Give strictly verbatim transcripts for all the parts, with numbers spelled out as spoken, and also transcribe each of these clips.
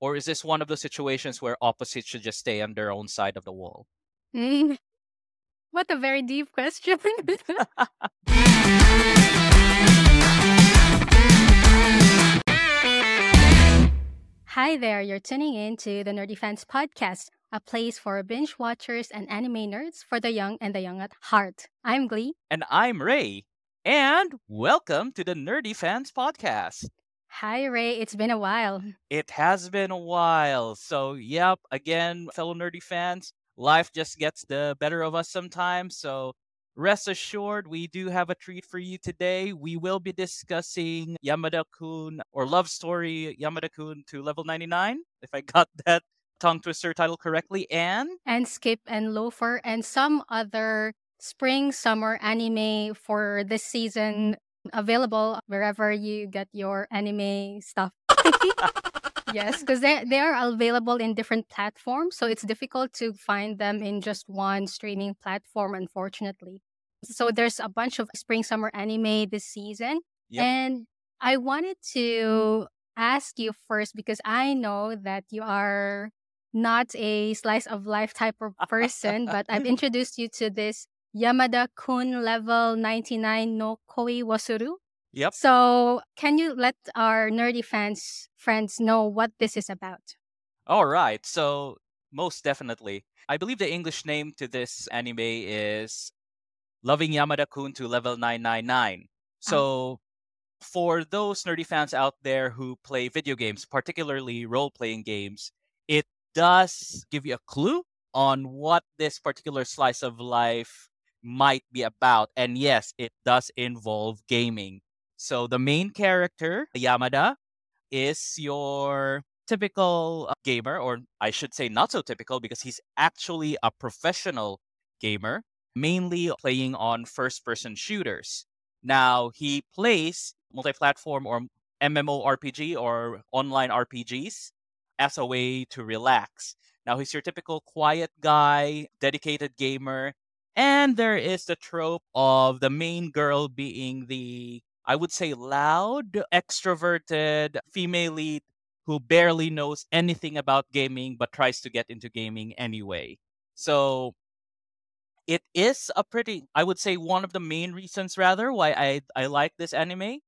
Or is this one of those situations where opposites should just stay on their own side of the wall? Mm. What a very deep question. Hi there, you're tuning in to the Nerdy Fans Podcast, a place for binge watchers and anime nerds for the young and the young at heart. I'm Glee. And I'm Ray. And welcome to the Nerdy Fans Podcast. Hi, Ray. It's been a while. It has been a while. So, yep, again, fellow nerdy fans, life just gets the better of us sometimes. So, rest assured, we do have a treat for you today. We will be discussing Yamada-kun, or Love Story Yamada-kun to Level ninety-nine, if I got that tongue twister title correctly, and... And Skip and Loafer, and some other spring-summer anime for this season available wherever you get your anime stuff. Yes, because they, they are available in different platforms, so it's difficult to find them in just one streaming platform, unfortunately. So there's a bunch of spring-summer anime this season. Yep. And I wanted to ask you first, because I know that you are not a slice-of-life type of person, but I've introduced you to this Yamada-kun level ninety-nine no Koi Wasuru. Yep. So can you let our nerdy fans friends know what this is about? All right. So most definitely. I believe the English name to this anime is Loving Yamada-kun to Level nine ninety-nine. So ah. for those nerdy fans out there who play video games, particularly role-playing games, it does give you a clue on what this particular slice of life might be about. And yes, it does involve gaming. So the main character, Yamada, is your typical gamer, or I should say not so typical, because he's actually a professional gamer, mainly playing on first-person shooters. Now, he plays multi-platform or MMORPG or online R P Gs as a way to relax. Now, he's your typical quiet guy, dedicated gamer. And there is the trope of the main girl being the, I would say, loud, extroverted female lead who barely knows anything about gaming but tries to get into gaming anyway. So it is a pretty, I would say one of the main reasons rather why I, I like this anime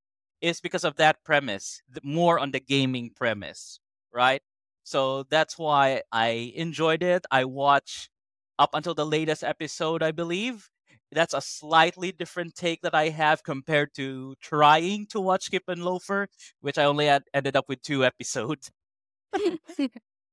is because of that premise, more on the gaming premise, right? So that's why I enjoyed it. I watched up until the latest episode, I believe. That's a slightly different take that I have compared to trying to watch Skip and Loafer, which I only had ended up with two episodes.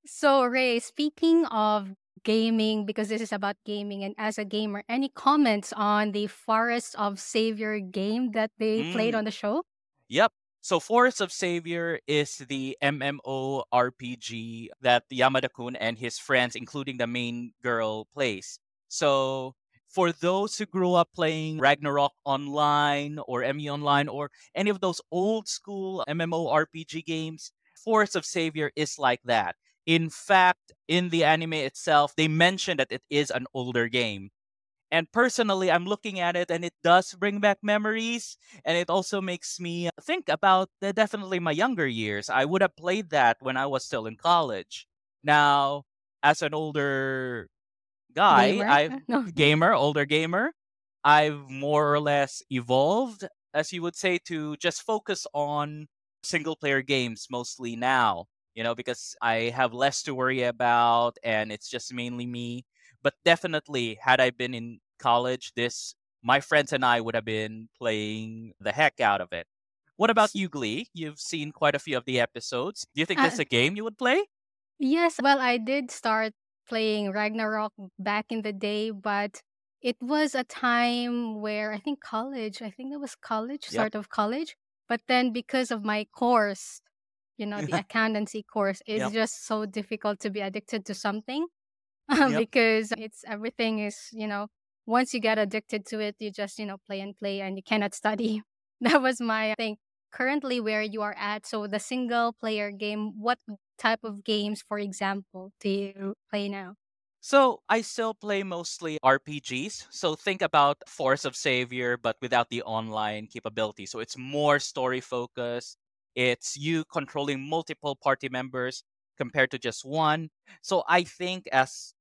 So, Ray, speaking of gaming, because this is about gaming, and as a gamer, any comments on the Forest of Savior game that they mm. played on the show? Yep. So, Forest of Savior is the MMORPG that Yamada-kun and his friends, including the main girl, plays. So, for those who grew up playing Ragnarok Online or ME Online or any of those old school MMORPG games, Forest of Savior is like that. In fact, in the anime itself, they mention that it is an older game. And personally, I'm looking at it and it does bring back memories. And it also makes me think about the, definitely my younger years. I would have played that when I was still in college. Now, as an older guy, gamer, I've, no. gamer older gamer, I've more or less evolved, as you would say, to just focus on single player games mostly now, you know, because I have less to worry about and it's just mainly me. But definitely, had I been in college, this my friends and I would have been playing the heck out of it. What about you, Glee? You've seen quite a few of the episodes. Do you think uh, this is a game you would play? Yes. Well, I did start playing Ragnarok back in the day, but it was a time where I think college, I think it was college, yep. start of college. But then because of my course, you know, the accountancy course, it's yep. just so difficult to be addicted to something. Um, yep. Because it's everything is, you know, once you get addicted to it, you just, you know, play and play and you cannot study. That was my thing. Currently where you are at, so the single player game, what type of games, for example, do you play now? So I still play mostly R P Gs. So think about Force of Savior, but without the online capability. So it's more story focused. It's you controlling multiple party members. compared to just one. So I think as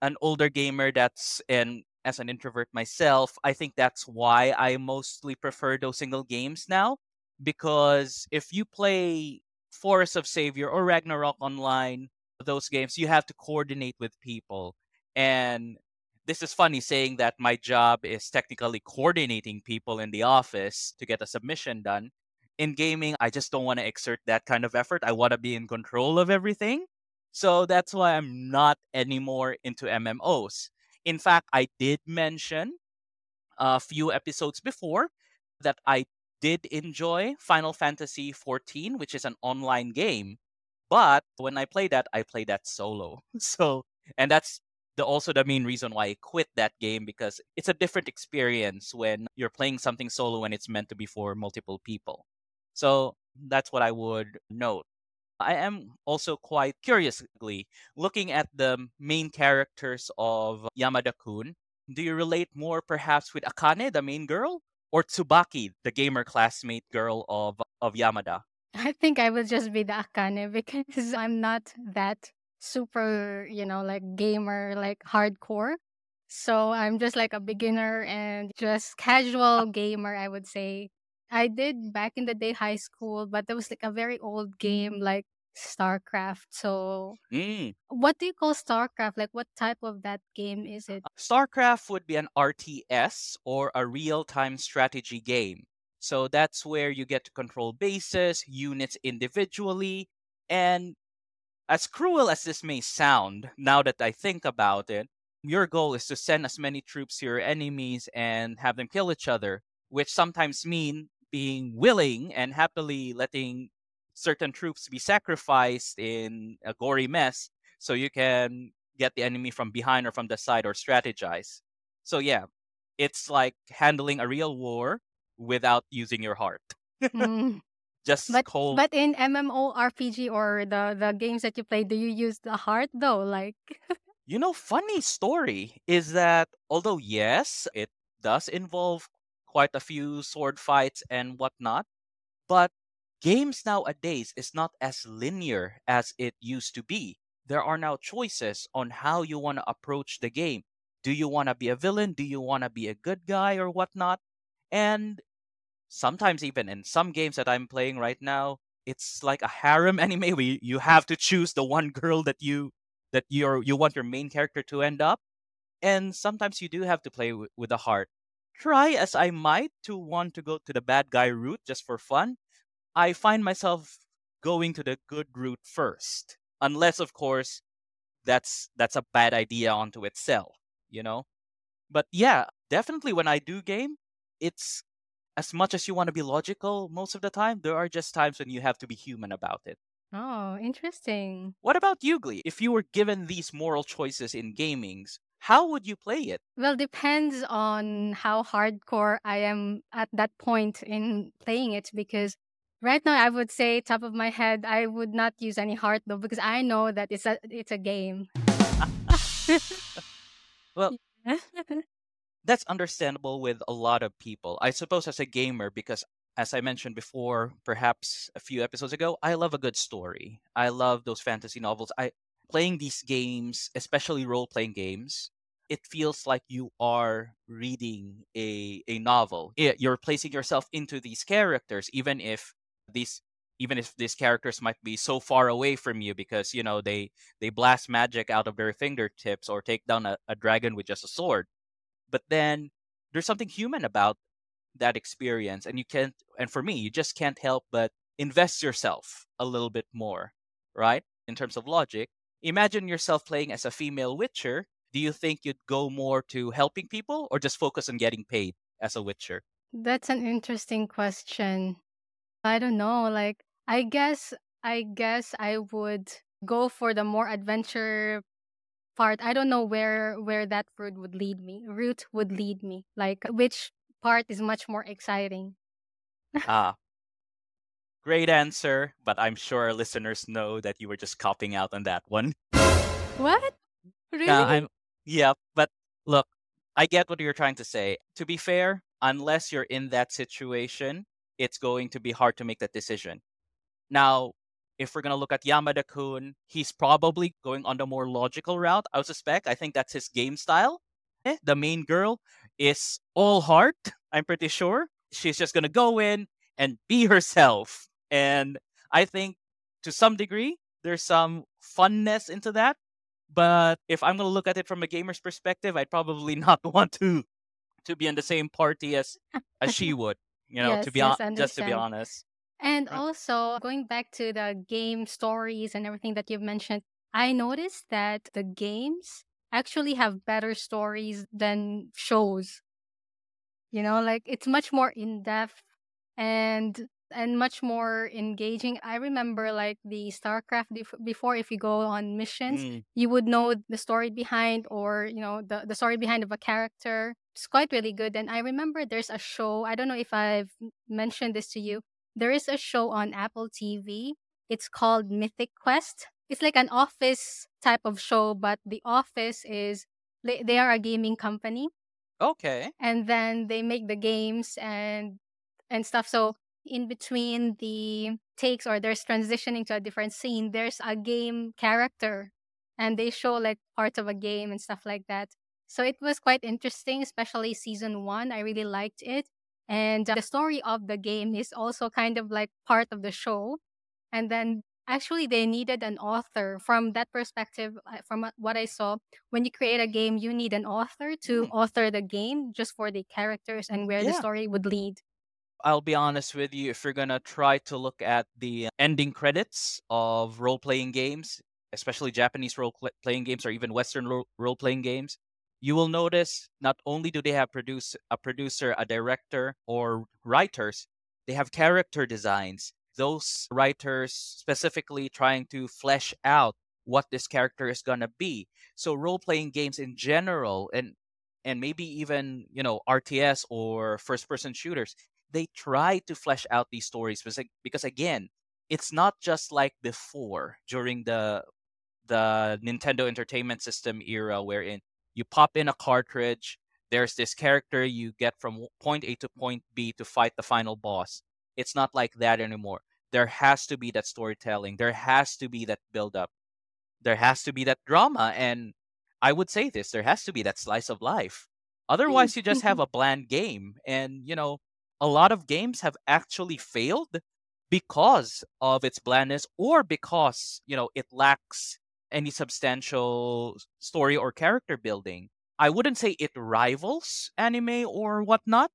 an older gamer that's in, as an introvert myself, I think that's why I mostly prefer those single games now. Because if you play Forest of Savior or Ragnarok Online, those games, you have to coordinate with people. And this is funny saying that my job is technically coordinating people in the office to get a submission done. In gaming, I just don't want to exert that kind of effort. I want to be in control of everything. So that's why I'm not anymore into M M Os. In fact, I did mention a few episodes before that I did enjoy Final Fantasy fourteen, which is an online game. But when I play that, I play that solo. So, and that's the, also the main reason why I quit that game, because it's a different experience when you're playing something solo and it's meant to be for multiple people. So that's what I would note. I am also quite curiously looking at the main characters of Yamada-kun. Do you relate more perhaps with Akane, the main girl, or Tsubaki, the gamer classmate girl of, of Yamada? I think I would just be the Akane because I'm not that super, you know, like gamer, like hardcore. So I'm just like a beginner and just casual gamer, I would say. I did back in the day high school, but that was like a very old game like StarCraft. So mm. what do you call StarCraft? Like what type of that game is it? StarCraft would be an R T S or a real-time strategy game. So that's where you get to control bases, units individually. And as cruel as this may sound, now that I think about it, your goal is to send as many troops to your enemies and have them kill each other, which sometimes mean being willing and happily letting certain troops be sacrificed in a gory mess so you can get the enemy from behind or from the side or strategize. So yeah, it's like handling a real war without using your heart. Mm. Just but, cold. But in MMORPG or the, the games that you play, do you use the heart though? Like, you know, funny story is that although yes, it does involve quite a few sword fights and whatnot, but games nowadays is not as linear as it used to be. There are now choices on how you want to approach the game. Do you want to be a villain? Do you want to be a good guy or whatnot? And sometimes even in some games that I'm playing right now, it's like a harem anime where you have to choose the one girl that you that you're, you want your main character to end up. And sometimes you do have to play w- with a heart. Try as I might to want to go to the bad guy route just for fun, I find myself going to the good route first. Unless, of course, that's that's a bad idea onto itself, you know? But yeah, definitely when I do game, it's as much as you want to be logical most of the time, there are just times when you have to be human about it. Oh, interesting. What about you, Glee? If you were given these moral choices in gamings, how would you play it? Well, depends on how hardcore I am at that point in playing it, because right now, I would say, top of my head, I would not use any heart, though, because I know that it's a it's a game. Well, that's understandable with a lot of people. I suppose as a gamer, because as I mentioned before, perhaps a few episodes ago, I love a good story. I love those fantasy novels. I playing these games, especially role-playing games, it feels like you are reading a a novel. It, you're placing yourself into these characters, even if These, even if these characters might be so far away from you because, you know, they, they blast magic out of their fingertips or take down a, a dragon with just a sword. But then there's something human about that experience. And you can't, and for me, you just can't help but invest yourself a little bit more, right? In terms of logic, imagine yourself playing as a female witcher. Do you think you'd go more to helping people or just focus on getting paid as a witcher? That's an interesting question. I don't know, like, I guess, I guess I would go for the more adventure part. I don't know where, where that route would lead me, route would lead me, like, which part is much more exciting. Ah, great answer, but I'm sure our listeners know that you were just copping out on that one. What? Really? Yeah, I'm, yeah, but look, I get what you're trying to say. To be fair, unless you're in that situation, it's going to be hard to make that decision. Now, If we're going to look at Yamada-kun, he's probably going on the more logical route, I would suspect. I think that's his game style. Eh, the main girl is all heart, I'm pretty sure. She's just going to go in and be herself. And I think to some degree, there's some funness into that. But if I'm going to look at it from a gamer's perspective, I'd probably not want to to be in the same party as, as she would, you know, yes, to be yes, on- just to be honest. And also, going back to the game stories and everything that you've mentioned, I noticed that the games actually have better stories than shows. You know, like, it's much more in-depth and and much more engaging. I remember, like, the StarCraft before, if you go on missions, mm. you would know the story behind or, you know, the, the story behind of a character. It's quite really good. And I remember there's a show, I don't know if I've mentioned this to you, there is a show on Apple T V. It's called Mythic Quest. It's like an office type of show, but the office is, they, they are a gaming company. Okay. And then they make the games and and stuff. So in between the takes or there's transitioning to a different scene, there's a game character. And they show like parts of a game and stuff like that. So it was quite interesting, especially season one. I really liked it. And the story of the game is also kind of like part of the show. And then actually they needed an author. From that perspective, from what I saw, when you create a game, you need an author to author the game just for the characters and where yeah. the story would lead. I'll be honest with you, if you're going to try to look at the ending credits of role-playing games, especially Japanese role-playing games or even Western role-playing games, you will notice not only do they have produce, a producer, a director, or writers, they have character designs. Those writers specifically trying to flesh out what this character is going to be. So role-playing games in general, and and maybe even, you know, R T S or first-person shooters, they try to flesh out these stories because, again, it's not just like before during the the Nintendo Entertainment System era wherein you pop in a cartridge, there's this character you get from point A to point B to fight the final boss. It's not like that anymore. There has to be that storytelling. There has to be that build-up. There has to be that drama. And I would say this, there has to be that slice of life. Otherwise, you just have a bland game. And, you know, a lot of games have actually failed because of its blandness or because, you know, it lacks any substantial story or character building. I wouldn't say it rivals anime or whatnot.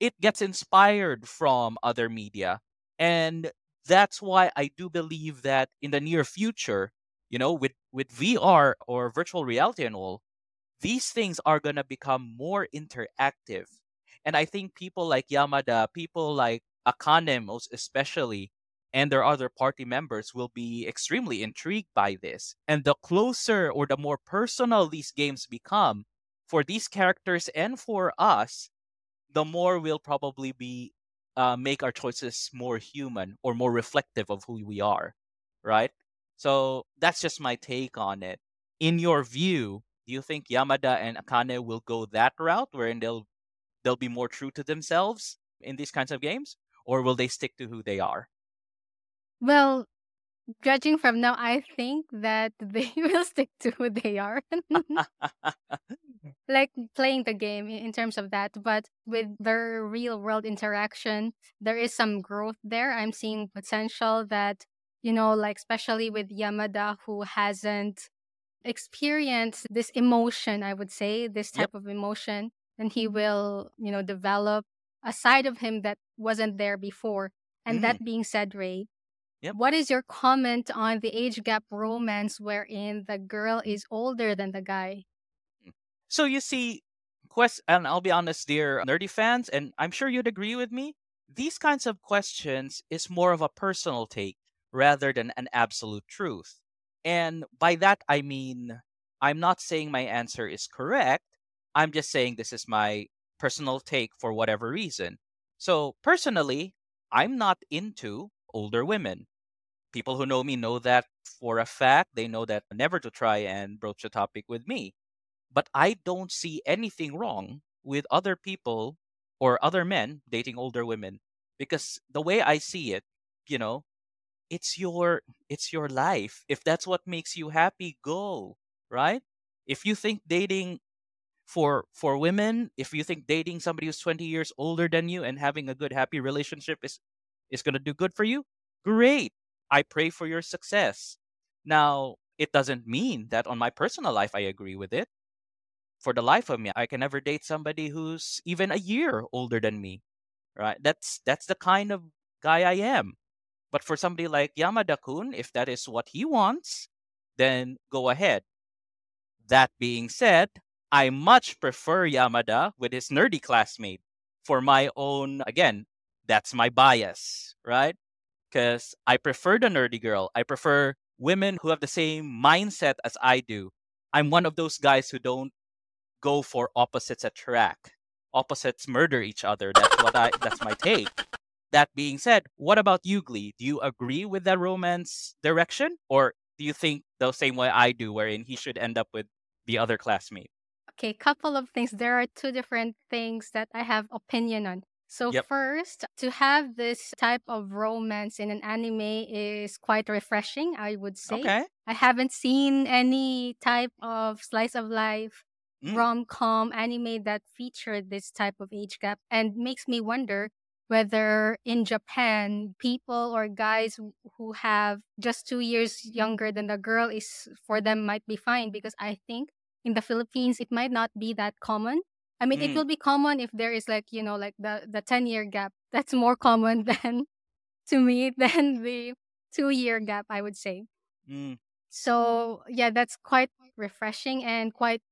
It gets inspired from other media. And that's why I do believe that in the near future, you know, with, with V R or virtual reality and all, these things are going to become more interactive. And I think people like Yamada, people like Akane especially, and their other party members will be extremely intrigued by this. And the closer or the more personal these games become, for these characters and for us, the more we'll probably be uh, make our choices more human or more reflective of who we are, right? So that's just my take on it. In your view, do you think Yamada and Akane will go that route, wherein they'll they'll be more true to themselves in these kinds of games, or will they stick to who they are? Well, judging from now, I think that they will stick to who they are. Like playing the game in terms of that. But with their real world interaction, there is some growth there. I'm seeing potential that, you know, like especially with Yamada, who hasn't experienced this emotion, I would say, this type yep. of emotion. And he will, you know, develop a side of him that wasn't there before. And mm. that being said, Ray, yep. what is your comment on the age gap romance wherein the girl is older than the guy? So you see, quest, and I'll be honest, dear nerdy fans, and I'm sure you'd agree with me, these kinds of questions is more of a personal take rather than an absolute truth. And by that, I mean, I'm not saying my answer is correct. I'm just saying this is my personal take for whatever reason. So personally, I'm not into older women. People who know me know that for a fact. They know that never to try and broach the topic with me. But I don't see anything wrong with other people or other men dating older women because the way I see it, you know, it's your it's your life. If that's what makes you happy, go, right? If you think dating for for women, if you think dating somebody who's twenty years older than you and having a good, happy relationship is is going to do good for you, great. I pray for your success. Now, it doesn't mean that on my personal life I agree with it. For the life of me, I can never date somebody who's even a year older than me, right? That's that's the kind of guy I am. But for somebody like Yamada-kun, if that is what he wants, then go ahead. That being said, I much prefer Yamada with his nerdy classmate for my own, again, that's my bias, right? Because I prefer the nerdy girl. I prefer women who have the same mindset as I do. I'm one of those guys who don't go for opposites attract. Opposites murder each other. That's what I. That's my take. That being said, what about you, Glee? Do you agree with that romance direction? Or do you think the same way I do, wherein he should end up with the other classmate? Okay, couple of things. There are two different things that I have opinion on. So yep. First, to have this type of romance in an anime is quite refreshing, I would say. Okay. I haven't seen any type of slice of life mm. rom-com anime that featured this type of age gap, and makes me wonder whether in Japan, people or guys who have just two years younger than the girl is for them might be fine, because I think in the Philippines, it might not be that common. I mean, mm. it will be common if there is like, you know, like the, the ten-year gap. That's more common than, to me, than the two-year gap, I would say. Mm. So, yeah, that's quite refreshing and quite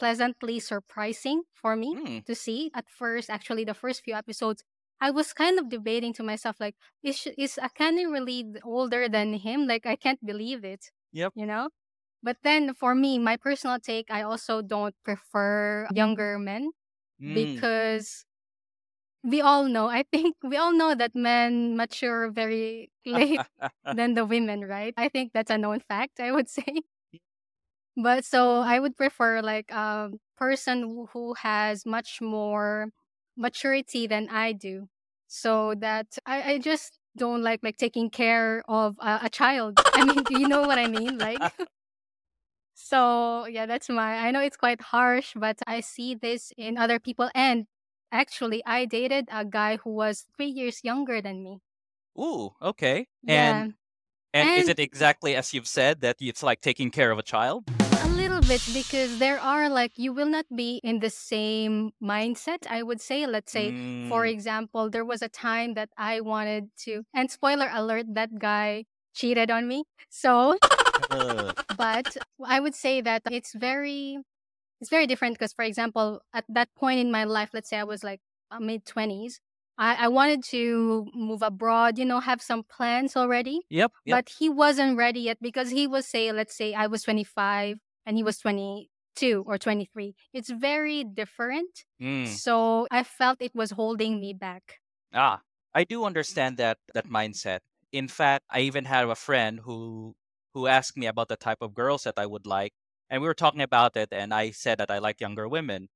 pleasantly surprising for me mm. to see. At first, actually, the first few episodes, I was kind of debating to myself, like, is is Akane really older than him? Like, I can't believe it, Yep. you know? But then for me, my personal take, I also don't prefer younger men mm. because we all know, I think we all know that men mature very late than the women, right? I think that's a known fact, I would say. But so I would prefer like a person who has much more maturity than I do. So that I, I just don't like like taking care of a, a child. I mean, do you know what I mean? Like... So, yeah, that's my, I know it's quite harsh, but I see this in other people. And actually, I dated a guy who was three years younger than me. Ooh, okay. Yeah. And, and and is it exactly as you've said, that it's like taking care of a child? A little bit, because there are like, you will not be in the same mindset, I would say. Let's say, mm. for example, there was a time that I wanted to, and spoiler alert, that guy cheated on me. So... But I would say that it's very, it's very different because, for example, at that point in my life, let's say I was like uh, mid-twenties, I, I wanted to move abroad, you know, have some plans already. Yep, yep. But he wasn't ready yet because he was, say, let's say I was twenty-five and he was twenty-two or twenty-three. It's very different. Mm. So I felt it was holding me back. Ah, I do understand that that mindset. In fact, I even had a friend who... who asked me about the type of girls that I would like. And we were talking about it, and I said that I like younger women.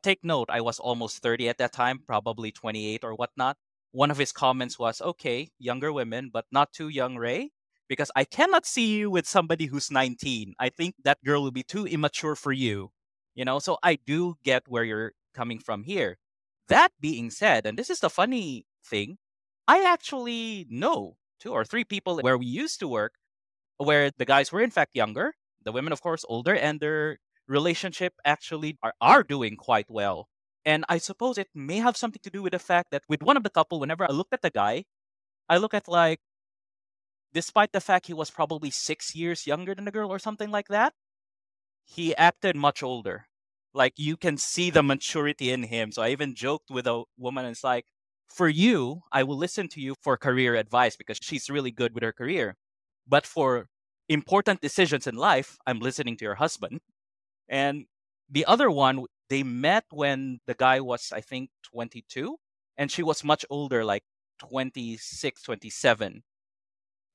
Take note, I was almost thirty at that time, probably twenty-eight or whatnot. One of his comments was, okay, younger women, but not too young, Ray, because I cannot see you with somebody who's nineteen. I think that girl will be too immature for you. You know, so I do get where you're coming from here. That being said, and this is the funny thing, I actually know two or three people where we used to work where the guys were in fact younger, the women of course older, and their relationship actually are, are doing quite well. And I suppose it may have something to do with the fact that with one of the couple, whenever I looked at the guy, I look at like, despite the fact he was probably six years younger than the girl or something like that, he acted much older. Like you can see the maturity in him. So I even joked with a woman and it's like, for you, I will listen to you for career advice because she's really good with her career. But for important decisions in life, I'm listening to your husband. And the other one, they met when the guy was, I think, twenty-two. And she was much older, like twenty-six, twenty-seven.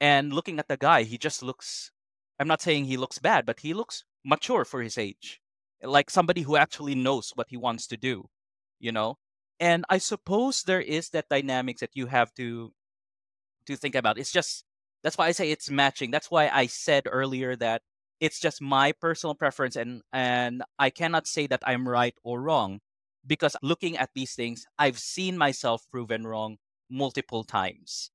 And looking at the guy, he just looks, I'm not saying he looks bad, but he looks mature for his age. Like somebody who actually knows what he wants to do, you know? And I suppose there is that dynamics that you have to, to think about. It's just, That's why I say it's matching. That's why I said earlier that it's just my personal preference, and and I cannot say that I'm right or wrong, because looking at these things, I've seen myself proven wrong multiple times.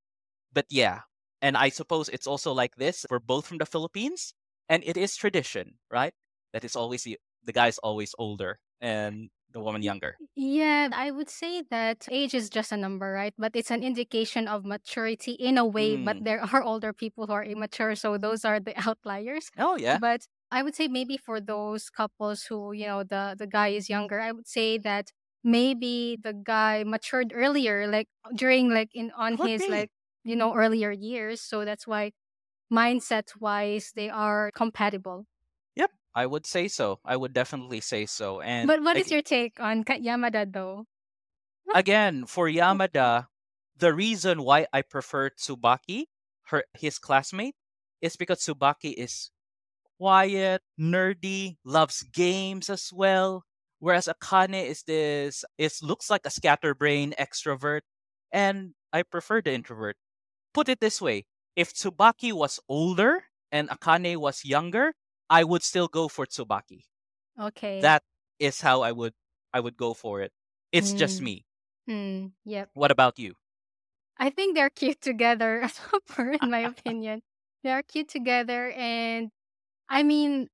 But yeah, and I suppose it's also like this. We're both from the Philippines, and it is tradition, right? That it's always the, the guy's always older and the woman younger. Yeah, I would say that age is just a number, right? But it's an indication of maturity in a way, mm. but there are older people who are immature, so those are the outliers. Oh, yeah. But I would say maybe for those couples who, you know, the, the guy is younger, I would say that maybe the guy matured earlier, like during like in on Could his be. like, you know, earlier years. So that's why mindset-wise, they are compatible. Yep, I would say so. I would definitely say so. And But what ag- is your take on Yamada though? Again, for Yamada, the reason why I prefer Tsubaki, her his classmate, is because Tsubaki is quiet, nerdy, loves games as well. Whereas Akane is this, it looks like a scatterbrain extrovert. And I prefer the introvert. Put it this way, if Tsubaki was older and Akane was younger, I would still go for Tsubaki. Okay. That is how I would I would go for it. It's mm. just me. Mm, yep. What about you? I think they're cute together, in my opinion. They are cute together, and I mean,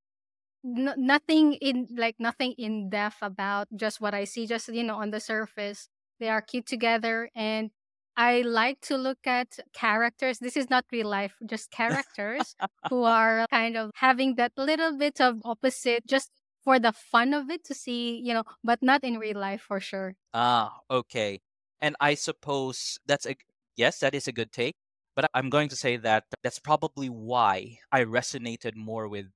no, nothing in like nothing in depth about just what I see. Just, you know, on the surface, they are cute together, and I like to look at characters. This is not real life, just characters who are kind of having that little bit of opposite, just for the fun of it to see, you know, but not in real life for sure. Ah, okay. And I suppose that's a yes, that is a good take. But I'm going to say that that's probably why I resonated more with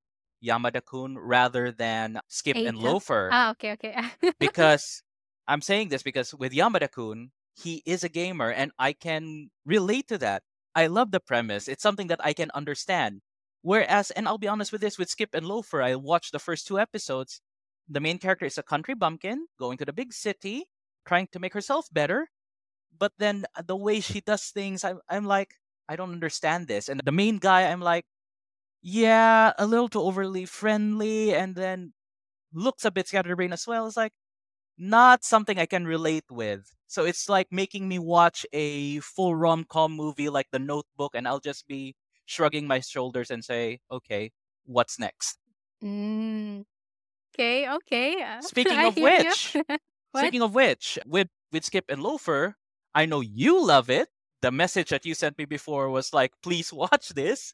Yamada-kun rather than Skip Eight. and Loafer. Ah, okay, okay. Because I'm saying this because with Yamada-kun, he is a gamer and I can relate to that. I love the premise. It's something that I can understand. Whereas, and I'll be honest with this, with Skip and Loafer, I watched the first two episodes. The main character is a country bumpkin going to the big city, trying to make herself better. But then the way she does things, I'm, I'm like, I don't understand this. And the main guy, I'm like, yeah, a little too overly friendly, and then looks a bit scatterbrained as well. It's like, not something I can relate with. So it's like making me watch a full rom-com movie like The Notebook, and I'll just be shrugging my shoulders and say, okay, what's next? Mm. Okay, okay. Uh, speaking of which, speaking of which, with, with Skip and Loafer, I know you love it. The message that you sent me before was like, please watch this.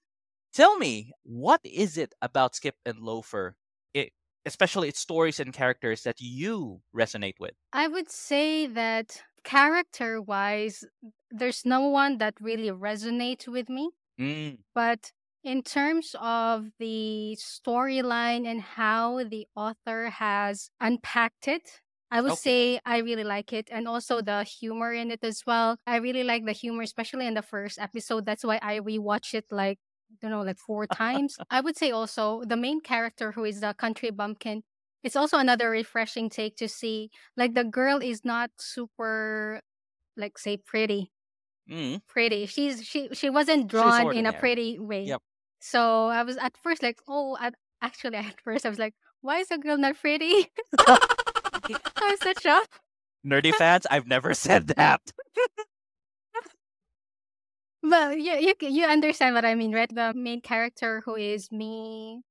Tell me, what is it about Skip and Loafer, it, especially its stories and characters, that you resonate with? I would say that character-wise, there's no one that really resonates with me. Mm. But in terms of the storyline and how the author has unpacked it, I would okay. say I really like it, and also the humor in it as well. I really like the humor, especially in the first episode. That's why I rewatched it like, I don't know, like four times. I would say also the main character, who is the country bumpkin, it's also another refreshing take to see. Like, the girl is not super, like, say, pretty. Mm. Pretty. She's she she wasn't drawn in a pretty way. Yep. So I was at first like, oh, I, actually at first I was like, why is the girl not pretty? I was such a nerdy fans. I've never said that. Well, you, you you understand what I mean, right? The main character, who is me,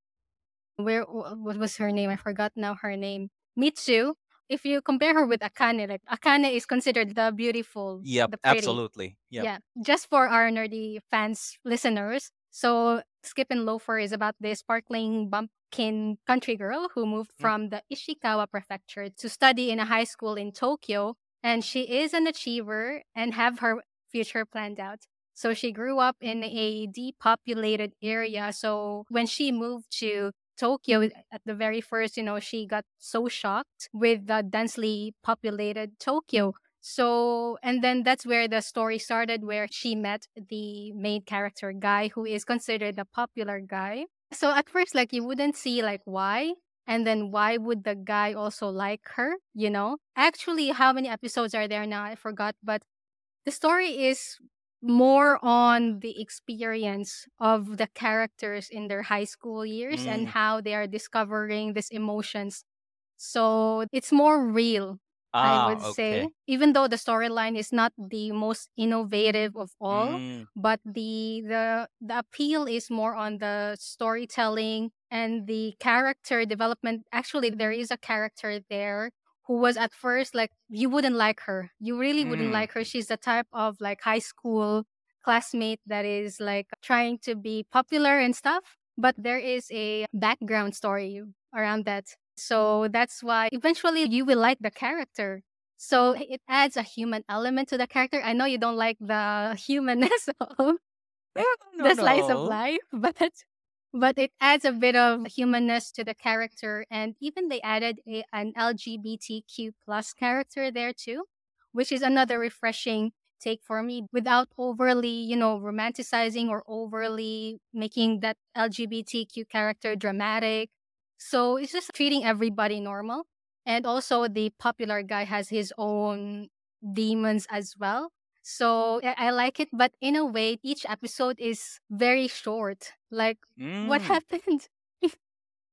where what was her name? I forgot now her name. Mitsu. If you compare her with Akane, like Akane is considered the beautiful. Yep, the pretty. Absolutely. Yep. Yeah, just for our nerdy fans listeners. So Skip and Loafer is about this sparkling bumpkin country girl who moved from the Ishikawa Prefecture to study in a high school in Tokyo, and she is an achiever and have her future planned out. So she grew up in a depopulated area. So when she moved to Tokyo at the very first, you know, she got so shocked with the densely populated Tokyo. So, and then that's where the story started, where she met the main character guy, who is considered the popular guy. So at first, like, you wouldn't see, like, why. And then why would the guy also like her, you know? Actually, how many episodes are there now? I forgot. But the story is more on the experience of the characters in their high school years mm. and how they are discovering these emotions. So it's more real, ah, I would okay. say. Even though the storyline is not the most innovative of all, mm. but the, the the appeal is more on the storytelling and the character development. Actually, there is a character there who was at first like, you wouldn't like her. You really wouldn't mm. like her. She's the type of like high school classmate that is like trying to be popular and stuff. But there is a background story around that. So that's why eventually you will like the character. So it adds a human element to the character. I know you don't like the humanness of no, no, the slice no. of life, but... But it adds a bit of humanness to the character. And even they added a, an L G B T Q plus character there too, which is another refreshing take for me without overly, you know, romanticizing or overly making that L G B T Q character dramatic. So it's just treating everybody normal. And also the popular guy has his own demons as well. So I like it, but in a way, each episode is very short. Like, mm. what happened?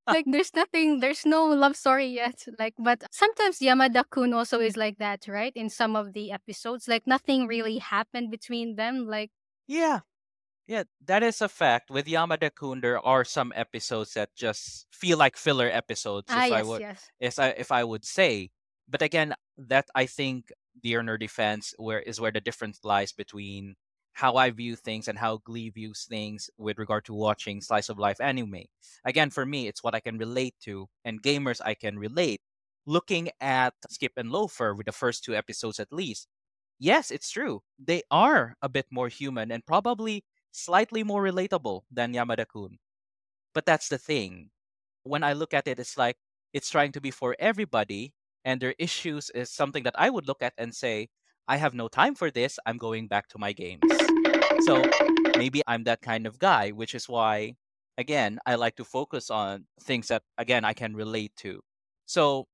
Like, there's nothing, there's no love story yet. Like, but sometimes Yamada-kun also is like that, right? In some of the episodes, like nothing really happened between them. Like, yeah, yeah, that is a fact. With Yamada-kun, there are some episodes that just feel like filler episodes. Ah, if yes, I would, yes. If I, if I would say, but again, that I think. Dear Nerdy Fans, where is where the difference lies between how I view things and how Glee views things with regard to watching slice of life anime. Again, for me, it's what I can relate to, and gamers I can relate. Looking at Skip and Loafer with the first two episodes at least, yes, it's true. They are a bit more human and probably slightly more relatable than Yamada-kun. But that's the thing. When I look at it, it's like it's trying to be for everybody. And their issues is something that I would look at and say, I have no time for this. I'm going back to my games. So maybe I'm that kind of guy, which is why, again, I like to focus on things that, again, I can relate to. So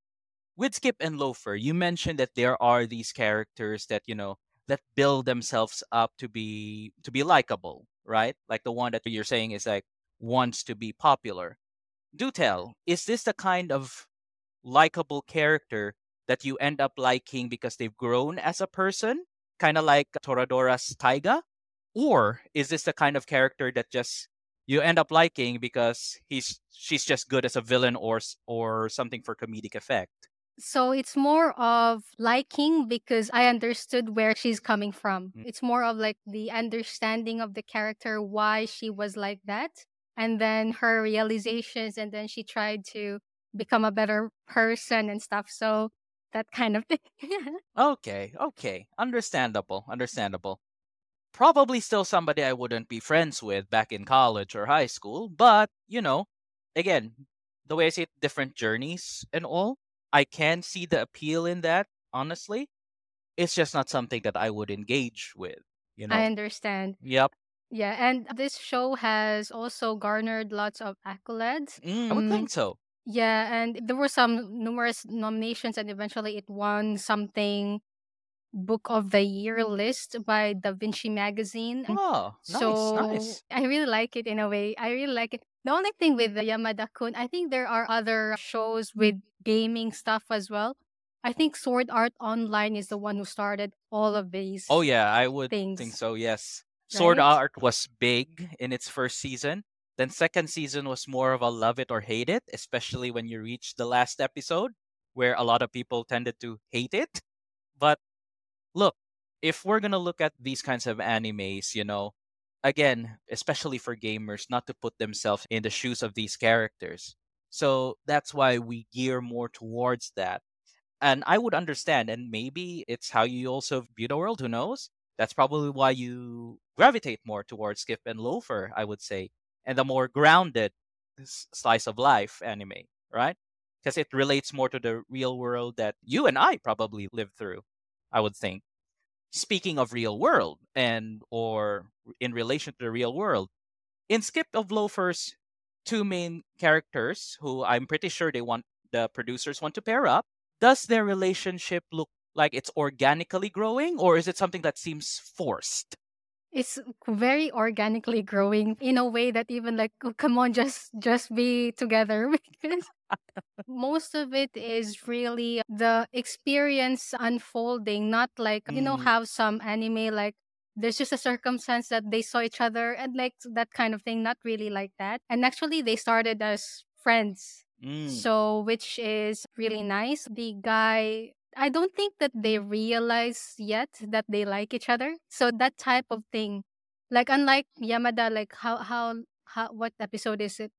with Skip and Loafer, you mentioned that there are these characters that, you know, that build themselves up to be to be likable, right? Like the one that you're saying is like wants to be popular. Do tell, is this the kind of likable character that you end up liking because they've grown as a person, kind of like Toradora's Taiga? Or is this the kind of character that just you end up liking because he's she's just good as a villain or or something for comedic effect? So it's more of liking because I understood where she's coming from. Mm-hmm. It's more of like the understanding of the character, why she was like that, and then her realizations, and then she tried to become a better person and stuff. So that kind of thing. okay. Okay. Understandable. Understandable. Probably still somebody I wouldn't be friends with back in college or high school. But, you know, again, the way I see it, different journeys and all. I can see the appeal in that, honestly. It's just not something that I would engage with, you know. I understand. Yep. Yeah. And this show has also garnered lots of accolades. Mm, I would think so. Yeah, and there were some numerous nominations, and eventually it won something Book of the Year list by Da Vinci Magazine. Oh, nice, so nice. I really like it in a way. I really like it. The only thing with Yamada-kun, I think there are other shows with gaming stuff as well. I think Sword Art Online is the one who started all of these Oh, yeah, I would things. think so, yes. Right? Sword Art was big in its first season. Then second season was more of a love it or hate it, especially when you reach the last episode where a lot of people tended to hate it. But look, if we're going to look at these kinds of animes, you know, again, especially for gamers, not to put themselves in the shoes of these characters. So that's why we gear more towards that. And I would understand, and maybe it's how you also view the world, who knows? That's probably why you gravitate more towards Skip and Loafer, I would say. And the more grounded slice of life anime, right? Because it relates more to the real world that you and I probably lived through, I would think. Speaking of real world and or in relation to the real world, in Skip of Loafer's two main characters, who I'm pretty sure they want the producers want to pair up, does their relationship look like it's organically growing, or is it something that seems forced? It's very organically growing in a way that even like, oh, come on, just just be together because most of it is really the experience unfolding, not like, you know, how some anime, like there's just a circumstance that they saw each other and like that kind of thing, not really like that. And actually they started as friends. Mm. So, which is really nice. The guy, I don't think that they realize yet that they like each other. So that type of thing, like unlike Yamada, like how, how, how what episode is it?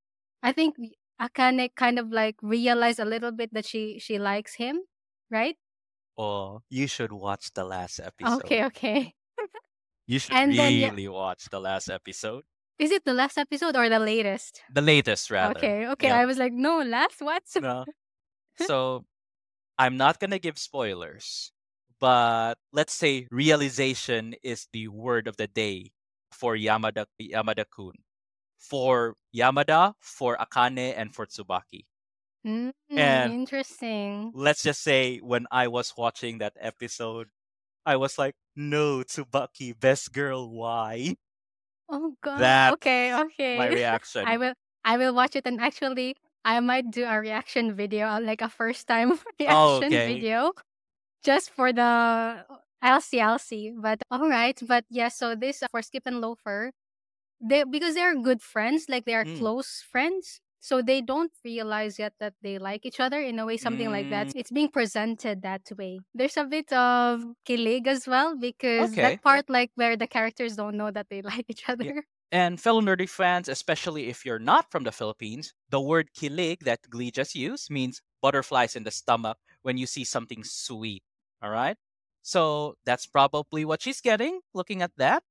I think Akane kind of like realized a little bit that she, she likes him, right? Oh, you should watch the last episode. Okay, okay. You should and really then, watch the last episode. Is it the last episode or the latest? The latest, rather. Okay, okay. Yeah. I was like, no, last what? No. So... I'm not going to give spoilers, but let's say realization is the word of the day for Yamada, Yamada-kun. For Yamada, for Akane, and for Tsubaki. Mm, and interesting. Let's just say when I was watching that episode, I was like, no, Tsubaki, best girl, why? Oh, God. That's okay, okay. My reaction. I will, I will watch it and actually... I might do a reaction video, like a first-time reaction oh, okay. video, just for the L C L C. But all right, but yeah. So this uh, for Skip and Loafer, they because they are good friends, like they are mm. close friends, so they don't realize yet that they like each other in a way, something mm. like that. It's being presented that way. There's a bit of kilig as well because okay. that part, like where the characters don't know that they like each other. Yeah. And fellow nerdy fans, especially if you're not from the Philippines, the word kilig that Glee just used means butterflies in the stomach when you see something sweet, all right? So that's probably what she's getting, looking at that.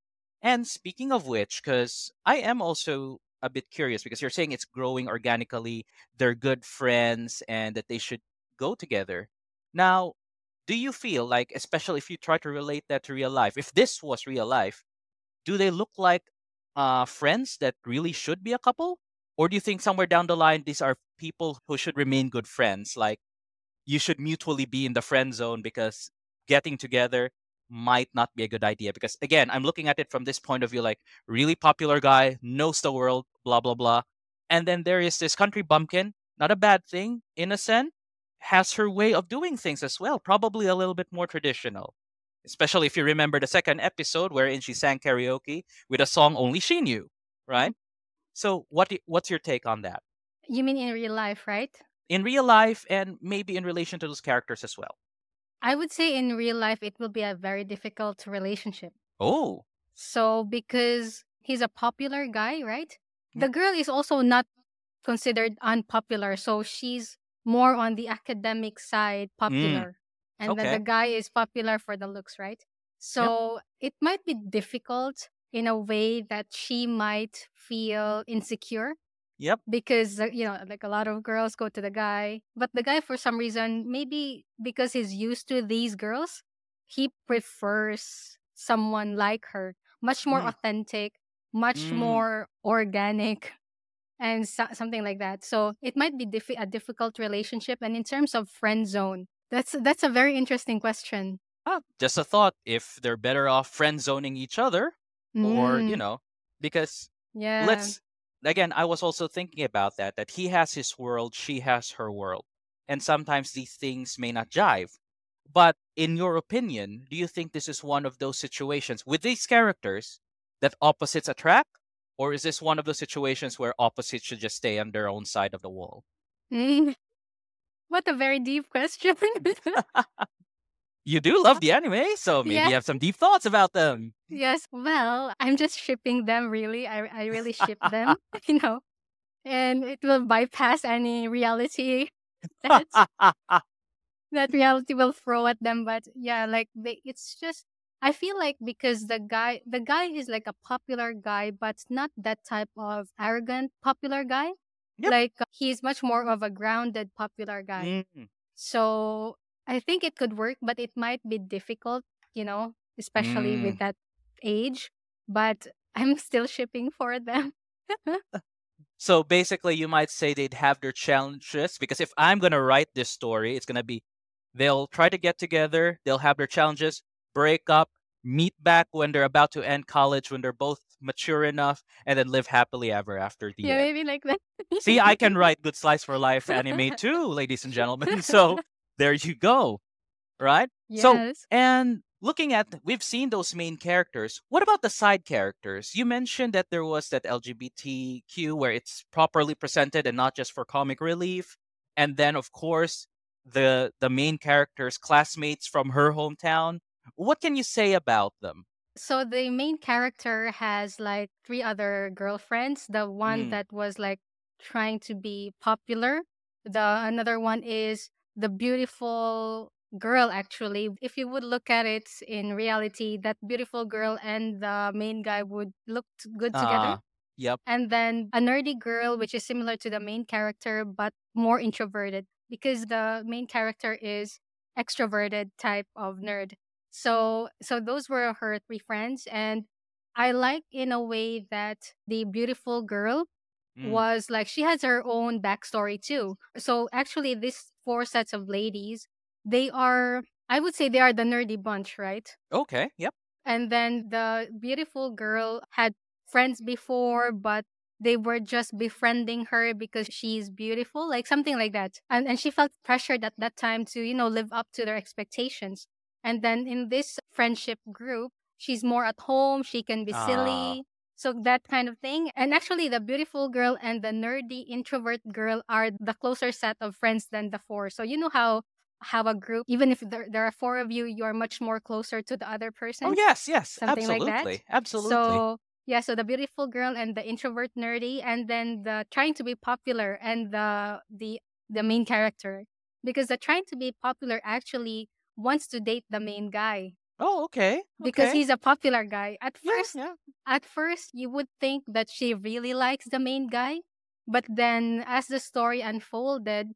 And speaking of which, because I am also a bit curious because you're saying it's growing organically, they're good friends, and that they should go together. Now, do you feel like, especially if you try to relate that to real life, if this was real life, do they look like Uh, friends that really should be a couple? Or do you think somewhere down the line, these are people who should remain good friends? Like, you should mutually be in the friend zone because getting together might not be a good idea. Because again, I'm looking at it from this point of view, like, really popular guy, knows the world, blah, blah, blah. And then there is this country bumpkin, not a bad thing, innocent, has her way of doing things as well, probably a little bit more traditional. Especially if you remember the second episode wherein she sang karaoke with a song only she knew, right? So what what's your take on that? You mean in real life, right? In real life and maybe in relation to those characters as well. I would say in real life, it will be a very difficult relationship. Oh. So because he's a popular guy, right? The girl is also not considered unpopular. So she's more on the academic side, popular. Mm. And okay. then the guy is popular for the looks, right? So yep. it might be difficult in a way that she might feel insecure. Yep. Because, you know, like a lot of girls go to the guy. But the guy, for some reason, maybe because he's used to these girls, he prefers someone like her. Much more mm. authentic, much mm. more organic, and so- something like that. So it might be diff- a difficult relationship. And in terms of friend zone, That's that's a very interesting question. Ah, just a thought. If they're better off friend zoning each other, mm. or you know, because yeah, let's again. I was also thinking about that. That he has his world, she has her world, and sometimes these things may not jive. But in your opinion, do you think this is one of those situations with these characters that opposites attract, or is this one of those situations where opposites should just stay on their own side of the wall? Mm. What a very deep question. You do love the anime, so maybe yeah. you have some deep thoughts about them. Yes, well, I'm just shipping them, really. I I really ship them, you know. And it will bypass any reality that, that reality will throw at them. But yeah, like, they, it's just, I feel like because the guy, the guy is like a popular guy, but not that type of arrogant popular guy. Yep. Like, he's much more of a grounded, popular guy. Mm. So, I think it could work, but it might be difficult, you know, especially mm. with that age. But I'm still shipping for them. So, basically, you might say they'd have their challenges. Because if I'm going to write this story, it's going to be, they'll try to get together, they'll have their challenges, break up, meet back when they're about to end college, when they're both mature enough, and then live happily ever after the yeah, end. Maybe like that. See, I can write Good Slice for Life anime too, ladies and gentlemen. So there you go. Right? Yes. So, and looking at, we've seen those main characters. What about the side characters? You mentioned that there was that L G B T Q where it's properly presented and not just for comic relief. And then, of course, the the main characters, classmates from her hometown. What can you say about them? So the main character has like three other girlfriends. The one mm. that was like trying to be popular. The another one is the beautiful girl, actually. If you would look at it in reality, that beautiful girl and the main guy would look good together. Uh, yep. And then a nerdy girl, which is similar to the main character, but more introverted, because the main character is extroverted type of nerd. So so those were her three friends. And I like in a way that the beautiful girl mm. was like, she has her own backstory too. So actually these four sets of ladies, they are, I would say they are the nerdy bunch, right? Okay, yep. And then the beautiful girl had friends before, but they were just befriending her because she's beautiful, like something like that. And and she felt pressured at that time to, you know, live up to their expectations. And then in this friendship group, she's more at home. She can be silly. Uh. So that kind of thing. And actually, the beautiful girl and the nerdy introvert girl are the closer set of friends than the four. So you know how how a group, even if there, there are four of you, you are much more closer to the other person. Oh, yes, yes. Something absolutely. Like that. Absolutely. So, yeah, so the beautiful girl and the introvert nerdy, and then the trying to be popular and the the the main character. Because the trying to be popular actually wants to date the main guy. Oh, okay. Because okay. he's a popular guy. At first, yeah, yeah. at first you would think that she really likes the main guy, but then as the story unfolded,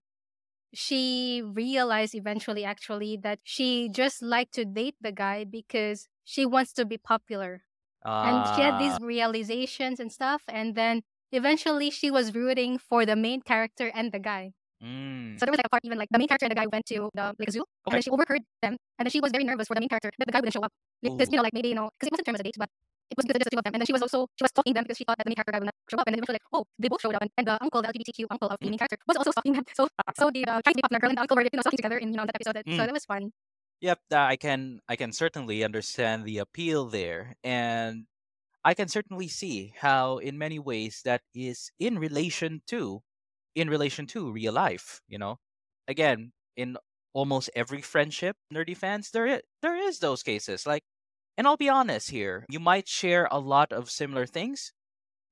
she realized eventually actually that she just liked to date the guy because she wants to be popular. Uh... And she had these realizations and stuff, and then eventually she was rooting for the main character and the guy. Mm. So there was like a part even like the main character and the guy went to the like zoo, okay. and then she overheard them, and then she was very nervous for the main character that the guy wouldn't show up because you know like maybe you know because it wasn't termed as a date, but it was just the two of them, and then she was also she was stalking them because she thought that the main character guy would not show up, and then we were like, oh, they both showed up, and, and the uncle, the L G B T Q uncle of the main character, was also stalking them. So so the uh, trying to be popular girl and the uncle were you know stalking together in you know that episode, mm. so that was fun. Yep, uh, I can I can certainly understand the appeal there, and I can certainly see how in many ways that is in relation to. in relation to real life, you know? Again, in almost every friendship, nerdy fans, there is, there is those cases. Like, and I'll be honest here, you might share a lot of similar things,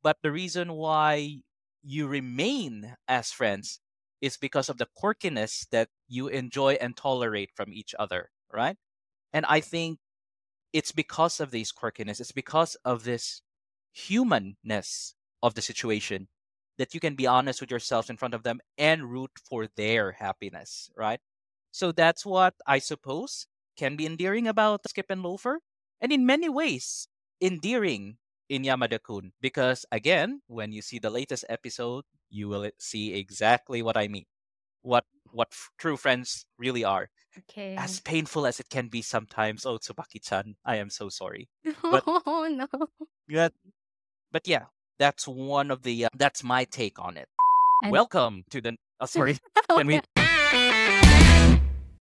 but the reason why you remain as friends is because of the quirkiness that you enjoy and tolerate from each other, right? And I think it's because of these quirkiness, it's because of this humanness of the situation that you can be honest with yourself in front of them and root for their happiness, right? So that's what I suppose can be endearing about Skip and Loafer. And in many ways, endearing in Yamada-kun. Because again, when you see the latest episode, you will see exactly what I mean. What what f- true friends really are. Okay. As painful as it can be sometimes, oh, Tsubaki-chan, I am so sorry. But, oh, no. But, but yeah. That's one of the, uh, that's my take on it. And welcome to the, oh, sorry, can we